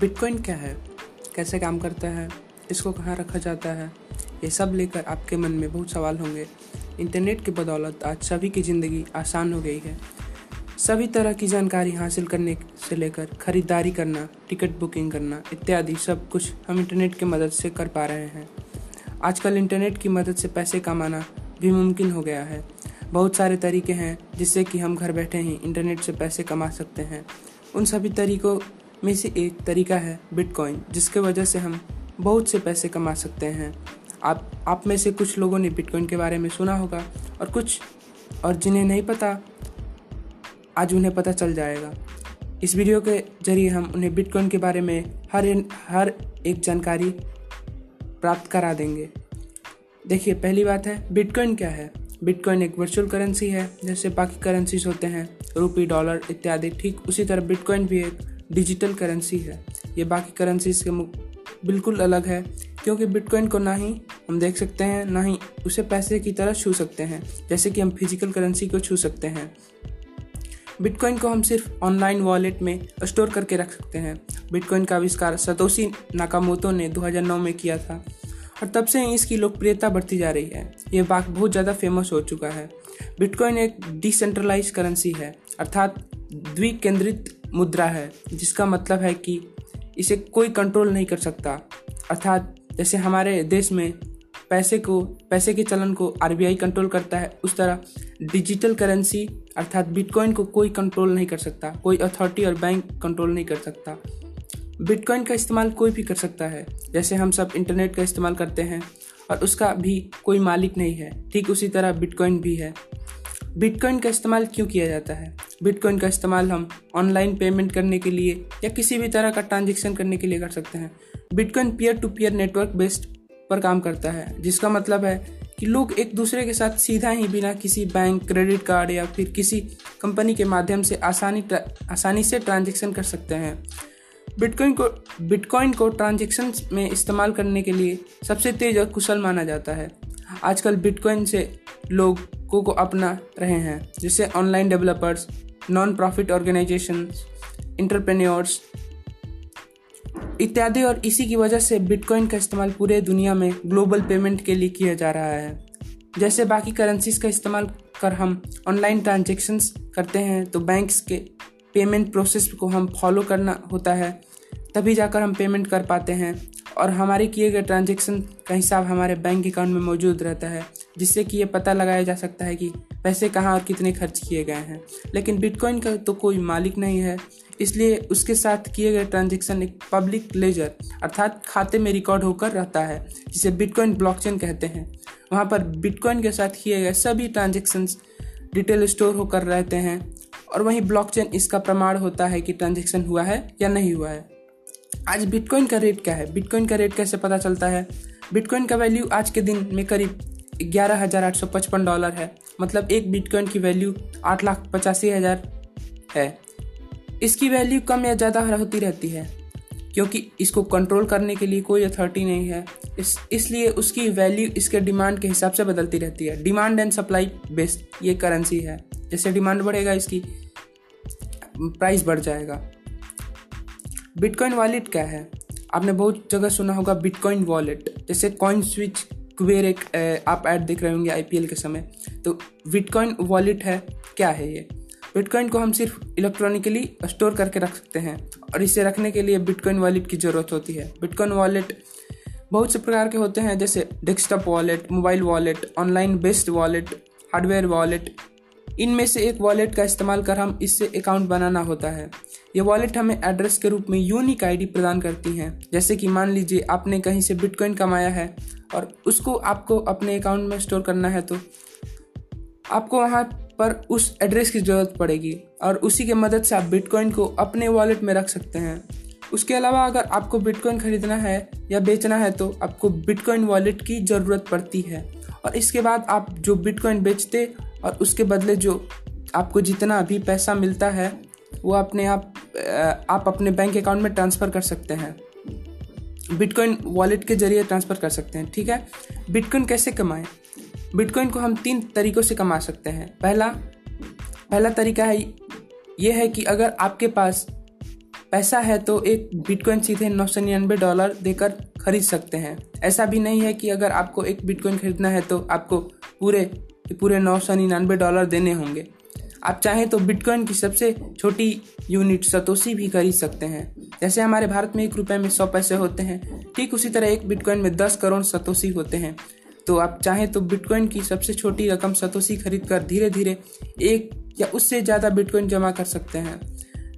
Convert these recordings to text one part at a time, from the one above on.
Bitcoin क्या है, कैसे काम करता है, इसको कहाँ रखा जाता है, ये सब लेकर आपके मन में बहुत सवाल होंगे। इंटरनेट की बदौलत आज सभी की ज़िंदगी आसान हो गई है। सभी तरह की जानकारी हासिल करने से लेकर ख़रीदारी करना, टिकट बुकिंग करना इत्यादि सब कुछ हम इंटरनेट की मदद से कर पा रहे हैं। आजकल इंटरनेट की मदद से पैसे कमाना भी मुमकिन हो गया है। बहुत सारे तरीके हैं जिससे कि हम घर बैठे ही इंटरनेट से पैसे कमा सकते हैं। उन सभी तरीकों में से एक तरीका है बिटकॉइन, जिसके वजह से हम बहुत से पैसे कमा सकते हैं। आप में से कुछ लोगों ने बिटकॉइन के बारे में सुना होगा और जिन्हें नहीं पता आज उन्हें पता चल जाएगा। इस वीडियो के जरिए हम उन्हें बिटकॉइन के बारे में हर एक जानकारी प्राप्त करा देंगे। देखिए, पहली बात है बिटकॉइन क्या है। बिटकॉइन एक वर्चुअल करेंसी है। जैसे बाकी करेंसीज होते हैं रुपी, डॉलर इत्यादि, ठीक उसी तरह बिटकॉइन भी एक डिजिटल करेंसी है। ये बाकी करेंसीज के बिल्कुल अलग है, क्योंकि बिटकॉइन को ना ही हम देख सकते हैं, ना ही उसे पैसे की तरह छू सकते हैं जैसे कि हम फिजिकल करेंसी को छू सकते हैं। बिटकॉइन को हम सिर्फ ऑनलाइन वॉलेट में स्टोर करके रख सकते हैं। बिटकॉइन का आविष्कार सतोशी नाकामोटो ने 2009 में किया था और तब से ही इसकी लोकप्रियता बढ़ती जा रही है। यह बात बहुत ज़्यादा फेमस हो चुका है। बिटकॉइन एक डिसेंट्रलाइज करेंसी है, अर्थात द्विकेंद्रित मुद्रा है, जिसका मतलब है कि इसे कोई कंट्रोल नहीं कर सकता। अर्थात जैसे हमारे देश में पैसे के चलन को RBI कंट्रोल करता है, उस तरह डिजिटल करेंसी अर्थात बिटकॉइन को कोई कंट्रोल नहीं कर सकता। कोई अथॉरिटी और बैंक कंट्रोल नहीं कर सकता। बिटकॉइन का इस्तेमाल कोई भी कर सकता है। जैसे हम सब इंटरनेट का इस्तेमाल करते हैं और उसका भी कोई मालिक नहीं है, ठीक उसी तरह बिटकॉइन भी है। बिटकॉइन का इस्तेमाल क्यों किया जाता है? बिटकॉइन का इस्तेमाल हम ऑनलाइन पेमेंट करने के लिए या किसी भी तरह का ट्रांजैक्शन करने के लिए कर सकते हैं। Bitcoin peer to peer network based पर काम करता है, जिसका मतलब है कि लोग एक दूसरे के साथ सीधा ही बिना किसी बैंक, क्रेडिट कार्ड या फिर किसी कंपनी के माध्यम से आसानी से ट्रांजैक्शन कर सकते हैं। बिटकॉइन को ट्रांजैक्शन में इस्तेमाल करने के लिए सबसे तेज और कुशल माना जाता है। आजकल बिटकॉइन से लोग को अपना रहे हैं, जिससे online developers, non profit organisations, entrepreneurs इत्यादि, और इसी की वजह से बिटकॉइन का इस्तेमाल पूरे दुनिया में ग्लोबल पेमेंट के लिए किया जा रहा है। जैसे बाकी करेंसीज का इस्तेमाल कर हम ऑनलाइन ट्रांजैक्शंस करते हैं, तो बैंक्स के पेमेंट प्रोसेस को हम फॉलो करना होता है, तभी जाकर हम पेमेंट कर पाते हैं और हमारे किए गए ट्रांजैक्शन का हिसाब हमारे बैंक अकाउंट में मौजूद रहता है, जिससे कि ये पता लगाया जा सकता है कि पैसे कहाँ और कितने खर्च किए गए हैं। लेकिन बिटकॉइन का तो कोई मालिक नहीं है, इसलिए उसके साथ किए गए ट्रांजैक्शन एक पब्लिक लेजर अर्थात खाते में रिकॉर्ड होकर रहता है, जिसे बिटकॉइन ब्लॉकचेन कहते हैं। वहाँ पर बिटकॉइन के साथ किए गए सभी ट्रांजैक्शंस डिटेल स्टोर होकर रहते हैं और वहीं ब्लॉकचेन इसका प्रमाण होता है कि ट्रांजैक्शन हुआ है या नहीं हुआ है। आज बिटकॉइन का रेट क्या है? बिटकॉइन का रेट कैसे पता चलता है? बिटकॉइन का वैल्यू आज के दिन में करीब $11,855 है, मतलब एक बिटकॉइन की वैल्यू 8,85,000 है। इसकी वैल्यू कम या ज़्यादा होती रहती है, क्योंकि इसको कंट्रोल करने के लिए कोई अथॉरिटी नहीं है, इसलिए उसकी वैल्यू इसके डिमांड के हिसाब से बदलती रहती है। डिमांड एंड सप्लाई बेस्ड ये करेंसी है। जैसे डिमांड बढ़ेगा, इसकी प्राइस बढ़ जाएगा। बिटकॉइन वॉलेट क्या है? आपने बहुत जगह सुना होगा बिटकॉइन वॉलेट। जैसे कॉइन स्विच कुवेर एक आप ऐड देख रहे होंगे IPL के समय। तो बिटकॉइन वॉलेट है क्या है ये? बिटकॉइन को हम सिर्फ इलेक्ट्रॉनिकली स्टोर करके रख सकते हैं और इसे रखने के लिए बिटकॉइन वॉलेट की ज़रूरत होती है। बिटकॉइन वॉलेट बहुत से प्रकार के होते हैं, जैसे desktop wallet, mobile wallet, online based wallet, hardware wallet. इनमें से एक वॉलेट का इस्तेमाल कर हम इससे अकाउंट बनाना होता है। ये वॉलेट हमें एड्रेस के रूप में यूनिक ID प्रदान करती हैं। जैसे कि मान लीजिए आपने कहीं से बिटकॉइन कमाया है और उसको आपको अपने अकाउंट में स्टोर करना है, तो आपको वहाँ पर उस एड्रेस की ज़रूरत पड़ेगी और उसी के मदद से आप बिटकॉइन को अपने वॉलेट में रख सकते हैं। उसके अलावा अगर आपको बिटकॉइन खरीदना है या बेचना है तो आपको बिटकॉइन वॉलेट की ज़रूरत पड़ती है और इसके बाद आप जो बिटकॉइन बेचते और उसके बदले जो आपको जितना भी पैसा मिलता है वो अपने आप अपने बैंक अकाउंट में ट्रांसफ़र कर सकते हैं, बिटकॉइन वॉलेट के जरिए ट्रांसफ़र कर सकते हैं। ठीक है, बिटकॉइन कैसे कमाएं? बिटकॉइन को हम 3 तरीक़ों से कमा सकते हैं। पहला तरीका है ये है कि अगर आपके पास पैसा है तो एक बिटकॉइन सीधे $999 देकर खरीद सकते हैं। ऐसा भी नहीं है कि अगर आपको एक बिटकॉइन खरीदना है तो आपको पूरे $999 देने होंगे। आप चाहें तो बिटकॉइन की सबसे छोटी यूनिट सतोशी भी खरीद सकते हैं। जैसे हमारे भारत में 1 रुपये में 100 पैसे होते हैं, ठीक उसी तरह एक बिटकॉइन में 10 करोड़ सतोशी होते हैं। तो आप चाहें तो बिटकॉइन की सबसे छोटी रकम सतोशी खरीद कर धीरे धीरे 1 या उससे ज़्यादा बिटकॉइन जमा कर सकते हैं।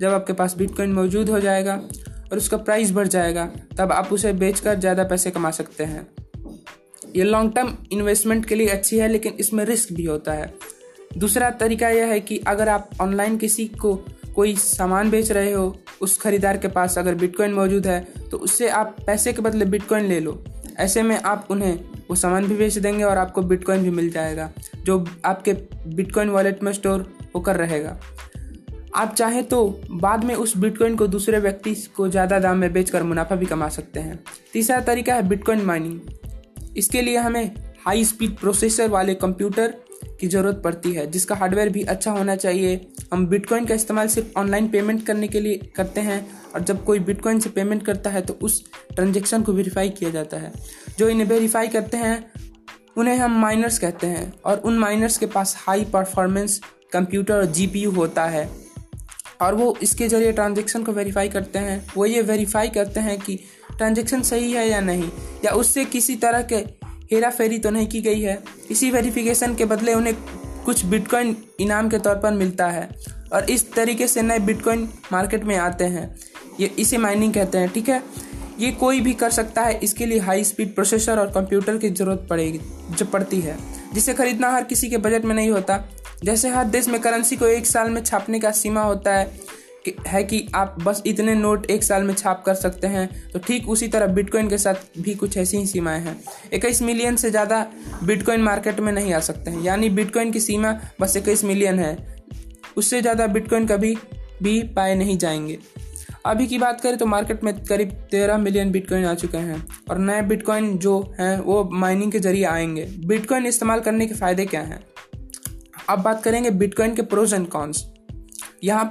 जब आपके पास बिटकॉइन मौजूद हो जाएगा और उसका प्राइस बढ़ जाएगा, तब आप उसे बेचकर ज़्यादा पैसे कमा सकते हैं। ये लॉन्ग टर्म इन्वेस्टमेंट के लिए अच्छी है, लेकिन इसमें रिस्क भी होता है। दूसरा तरीका यह है कि अगर आप ऑनलाइन किसी को कोई सामान बेच रहे हो, उस खरीदार के पास अगर बिटकॉइन मौजूद है तो उससे आप पैसे के बदले बिटकॉइन ले लो। ऐसे में आप उन्हें वो सामान भी बेच देंगे और आपको बिटकॉइन भी मिल जाएगा, जो आपके बिटकॉइन वॉलेट में स्टोर होकर रहेगा। आप चाहें तो बाद में उस बिटकॉइन को दूसरे व्यक्ति को ज़्यादा दाम में बेचकर मुनाफा भी कमा सकते हैं। तीसरा तरीका है बिटकॉइन माइनिंग। इसके लिए हमें हाई स्पीड प्रोसेसर वाले कंप्यूटर की ज़रूरत पड़ती है, जिसका हार्डवेयर भी अच्छा होना चाहिए। हम बिटकॉइन का इस्तेमाल सिर्फ ऑनलाइन पेमेंट करने के लिए करते हैं, और जब कोई बिटकॉइन से पेमेंट करता है तो उस ट्रांजेक्शन को वेरीफाई किया जाता है। जो इन्हें वेरीफाई करते हैं उन्हें हम माइनर्स कहते हैं, और उन माइनर्स के पास हाई परफॉर्मेंस कंप्यूटर और GPU होता है, और वो इसके जरिए ट्रांजेक्शन को वेरीफाई करते हैं। वो ये वेरीफाई करते हैं कि ट्रांजेक्शन सही है या नहीं, या उससे किसी तरह के हेरा फेरी तो नहीं की गई है। इसी वेरिफिकेशन के बदले उन्हें कुछ बिटकॉइन इनाम के तौर पर मिलता है, और इस तरीके से नए बिटकॉइन मार्केट में आते हैं। ये इसे माइनिंग कहते हैं, ठीक है। ये कोई भी कर सकता है, इसके लिए हाई स्पीड प्रोसेसर और कंप्यूटर की ज़रूरत पड़ती है, जिसे खरीदना हर किसी के बजट में नहीं होता। जैसे हर देश में करेंसी को 1 साल में छापने का सीमा होता है कि आप बस इतने नोट 1 साल में छाप कर सकते हैं, तो ठीक उसी तरह बिटकॉइन के साथ भी कुछ ऐसी ही सीमाएं हैं। 21 मिलियन से ज़्यादा बिटकॉइन मार्केट में नहीं आ सकते हैं, यानी बिटकॉइन की सीमा बस 21 मिलियन है। उससे ज़्यादा बिटकॉइन कभी भी पाए नहीं जाएंगे। अभी की बात करें तो मार्केट में करीब 13 मिलियन बिटकॉइन आ चुके हैं, और नए बिटकॉइन जो हैं वो माइनिंग के जरिए आएंगे। बिटकॉइन इस्तेमाल करने के फ़ायदे क्या हैं? अब बात करेंगे बिटकॉइन के प्रोज एंड कॉन्स। यहाँ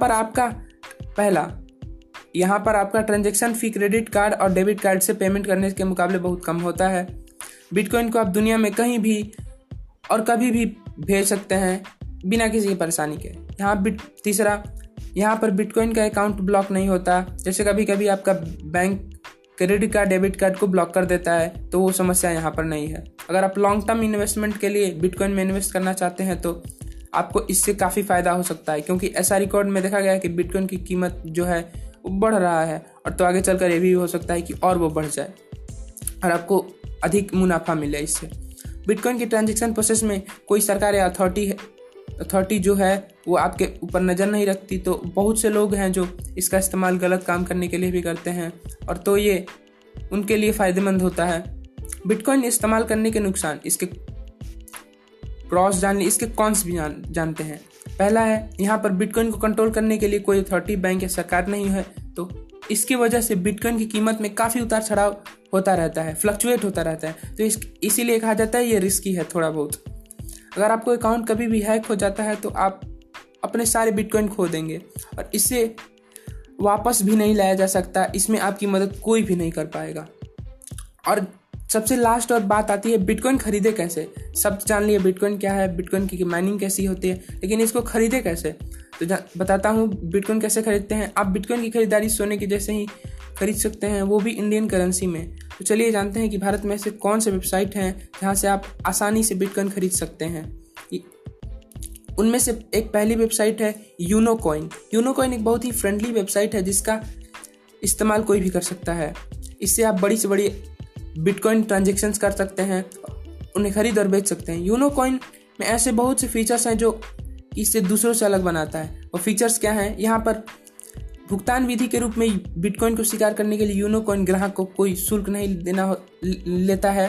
पर आपका ट्रांजैक्शन फी क्रेडिट कार्ड और डेबिट कार्ड से पेमेंट करने के मुकाबले बहुत कम होता है। बिटकॉइन को आप दुनिया में कहीं भी और कभी भी भेज सकते हैं बिना किसी परेशानी के। यहाँ पर बिटकॉइन का अकाउंट ब्लॉक नहीं होता। जैसे कभी कभी आपका bank credit card debit card को ब्लॉक कर देता है, तो वो समस्या यहाँ पर नहीं है। अगर आप लॉन्ग टर्म इन्वेस्टमेंट के लिए बिटकॉइन में इन्वेस्ट करना चाहते हैं तो आपको इससे काफ़ी फ़ायदा हो सकता है, क्योंकि ऐसा रिकॉर्ड में देखा गया है कि बिटकॉइन की कीमत जो है वो बढ़ रहा है, और तो आगे चलकर ये भी हो सकता है कि और वो बढ़ जाए और आपको अधिक मुनाफा मिले इससे। बिटकॉइन की ट्रांजैक्शन प्रोसेस में कोई सरकार या अथॉरिटी जो है वो आपके ऊपर नज़र नहीं रखती, तो बहुत से लोग हैं जो इसका इस्तेमाल गलत काम करने के लिए भी करते हैं, और तो ये उनके लिए फ़ायदेमंद होता है। बिटकॉइन इस्तेमाल करने के नुकसान, इसके कॉन्स भी जानते हैं। पहला है, यहाँ पर बिटकॉइन को कंट्रोल करने के लिए कोई अथॉरिटी बैंक या सरकार नहीं है, तो इसकी वजह से बिटकॉइन की कीमत में काफ़ी उतार चढ़ाव होता रहता है, फ्लक्चुएट होता रहता है, तो इसीलिए कहा जाता है ये रिस्की है थोड़ा बहुत। अगर आपको अकाउंट कभी भी हैक हो जाता है तो आप अपने सारे बिटकॉइन खो देंगे, और इसे वापस भी नहीं लाया जा सकता। इसमें आपकी मदद कोई भी नहीं कर पाएगा। और सबसे लास्ट और बात आती है बिटकॉइन खरीदे कैसे। सब जान लिए बिटकॉइन क्या है, बिटकॉइन की माइनिंग कैसी होती है, लेकिन इसको खरीदे कैसे, तो बताता हूँ बिटकॉइन कैसे खरीदते हैं। आप बिटकॉइन की खरीदारी सोने के जैसे ही खरीद सकते हैं, वो भी इंडियन करेंसी में। तो चलिए जानते हैं कि भारत में ऐसे कौन से वेबसाइट हैं जहाँ से आप आसानी से बिटकॉइन खरीद सकते हैं। उनमें से एक पहली वेबसाइट है यूनोकॉइन। यूनोकॉइन एक बहुत ही फ्रेंडली वेबसाइट है, जिसका इस्तेमाल कोई भी कर सकता है। इससे आप बड़ी से बड़ी बिटकॉइन ट्रांजेक्शन्स कर सकते हैं, उन्हें खरीद और बेच सकते हैं। यूनोकॉइन में ऐसे बहुत से फीचर्स हैं जो इससे दूसरों से अलग बनाता है। और फीचर्स क्या हैं? यहाँ पर भुगतान विधि के रूप में बिटकॉइन को स्वीकार करने के लिए यूनोकॉइन ग्राहक को कोई शुल्क नहीं लेता है।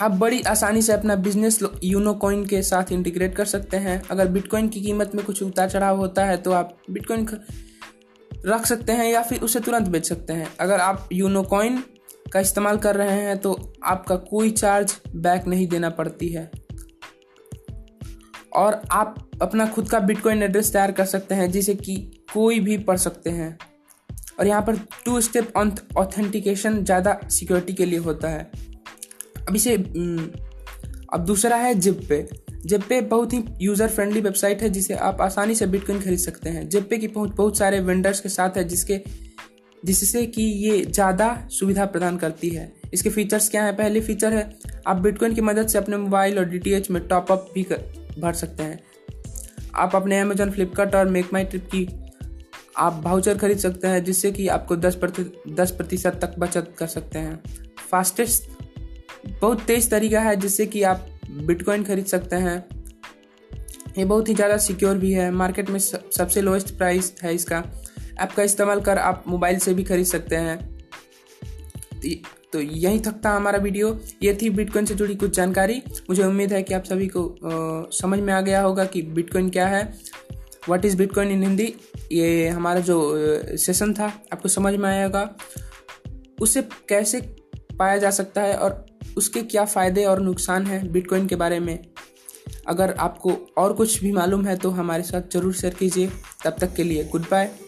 आप बड़ी आसानी से अपना बिजनेस यूनोकॉइन के साथ इंटीग्रेट कर सकते हैं। अगर बिटकॉइन की कीमत में कुछ उतार चढ़ाव होता है तो आप बिटकॉइन रख सकते हैं या फिर उसे तुरंत बेच सकते हैं। अगर आप यूनोकॉइन का इस्तेमाल कर रहे हैं तो आपका कोई चार्ज बैक नहीं देना पड़ती है, और आप अपना खुद का बिटकॉइन एड्रेस तैयार कर सकते हैं, जिसे कि कोई भी पढ़ सकते हैं। और यहाँ पर 2-स्टेप ऑथेंटिकेशन ज़्यादा सिक्योरिटी के लिए होता है। अब दूसरा है जिप पे बहुत ही यूज़र फ्रेंडली वेबसाइट है जिसे आप आसानी से बिटकॉइन खरीद सकते हैं। जिप पे की पहुँच बहुत सारे वेंडर्स के साथ है जिससे कि ये ज़्यादा सुविधा प्रदान करती है। इसके फीचर्स क्या हैं? पहले फीचर है आप बिटकॉइन की मदद से अपने मोबाइल और DTH में टॉपअप भी भर सकते हैं। आप अपने Amazon, फ्लिपकार्ट और मेक माई ट्रिप की आप वाउचर खरीद सकते हैं जिससे कि आपको 10% तक बचत कर सकते हैं। फास्टेस्ट बहुत तेज़ तरीका है जिससे कि आप बिटकॉइन खरीद सकते हैं। ये बहुत ही ज़्यादा सिक्योर भी है। मार्केट में सबसे लोएस्ट प्राइस है इसका। ऐप का इस्तेमाल कर आप मोबाइल से भी खरीद सकते हैं। तो यहीं तक था हमारा वीडियो। ये थी बिटकॉइन से जुड़ी कुछ जानकारी। मुझे उम्मीद है कि आप सभी को समझ में आ गया होगा कि बिटकॉइन क्या है, what is bitcoin in Hindi. ये हमारा जो सेशन था आपको समझ में आया होगा। उसे कैसे पाया जा सकता है और उसके क्या फ़ायदे और नुकसान हैं बिटकॉइन के बारे में। अगर आपको और कुछ भी मालूम है तो हमारे साथ ज़रूर शेयर कीजिए। तब तक के लिए गुड बाय।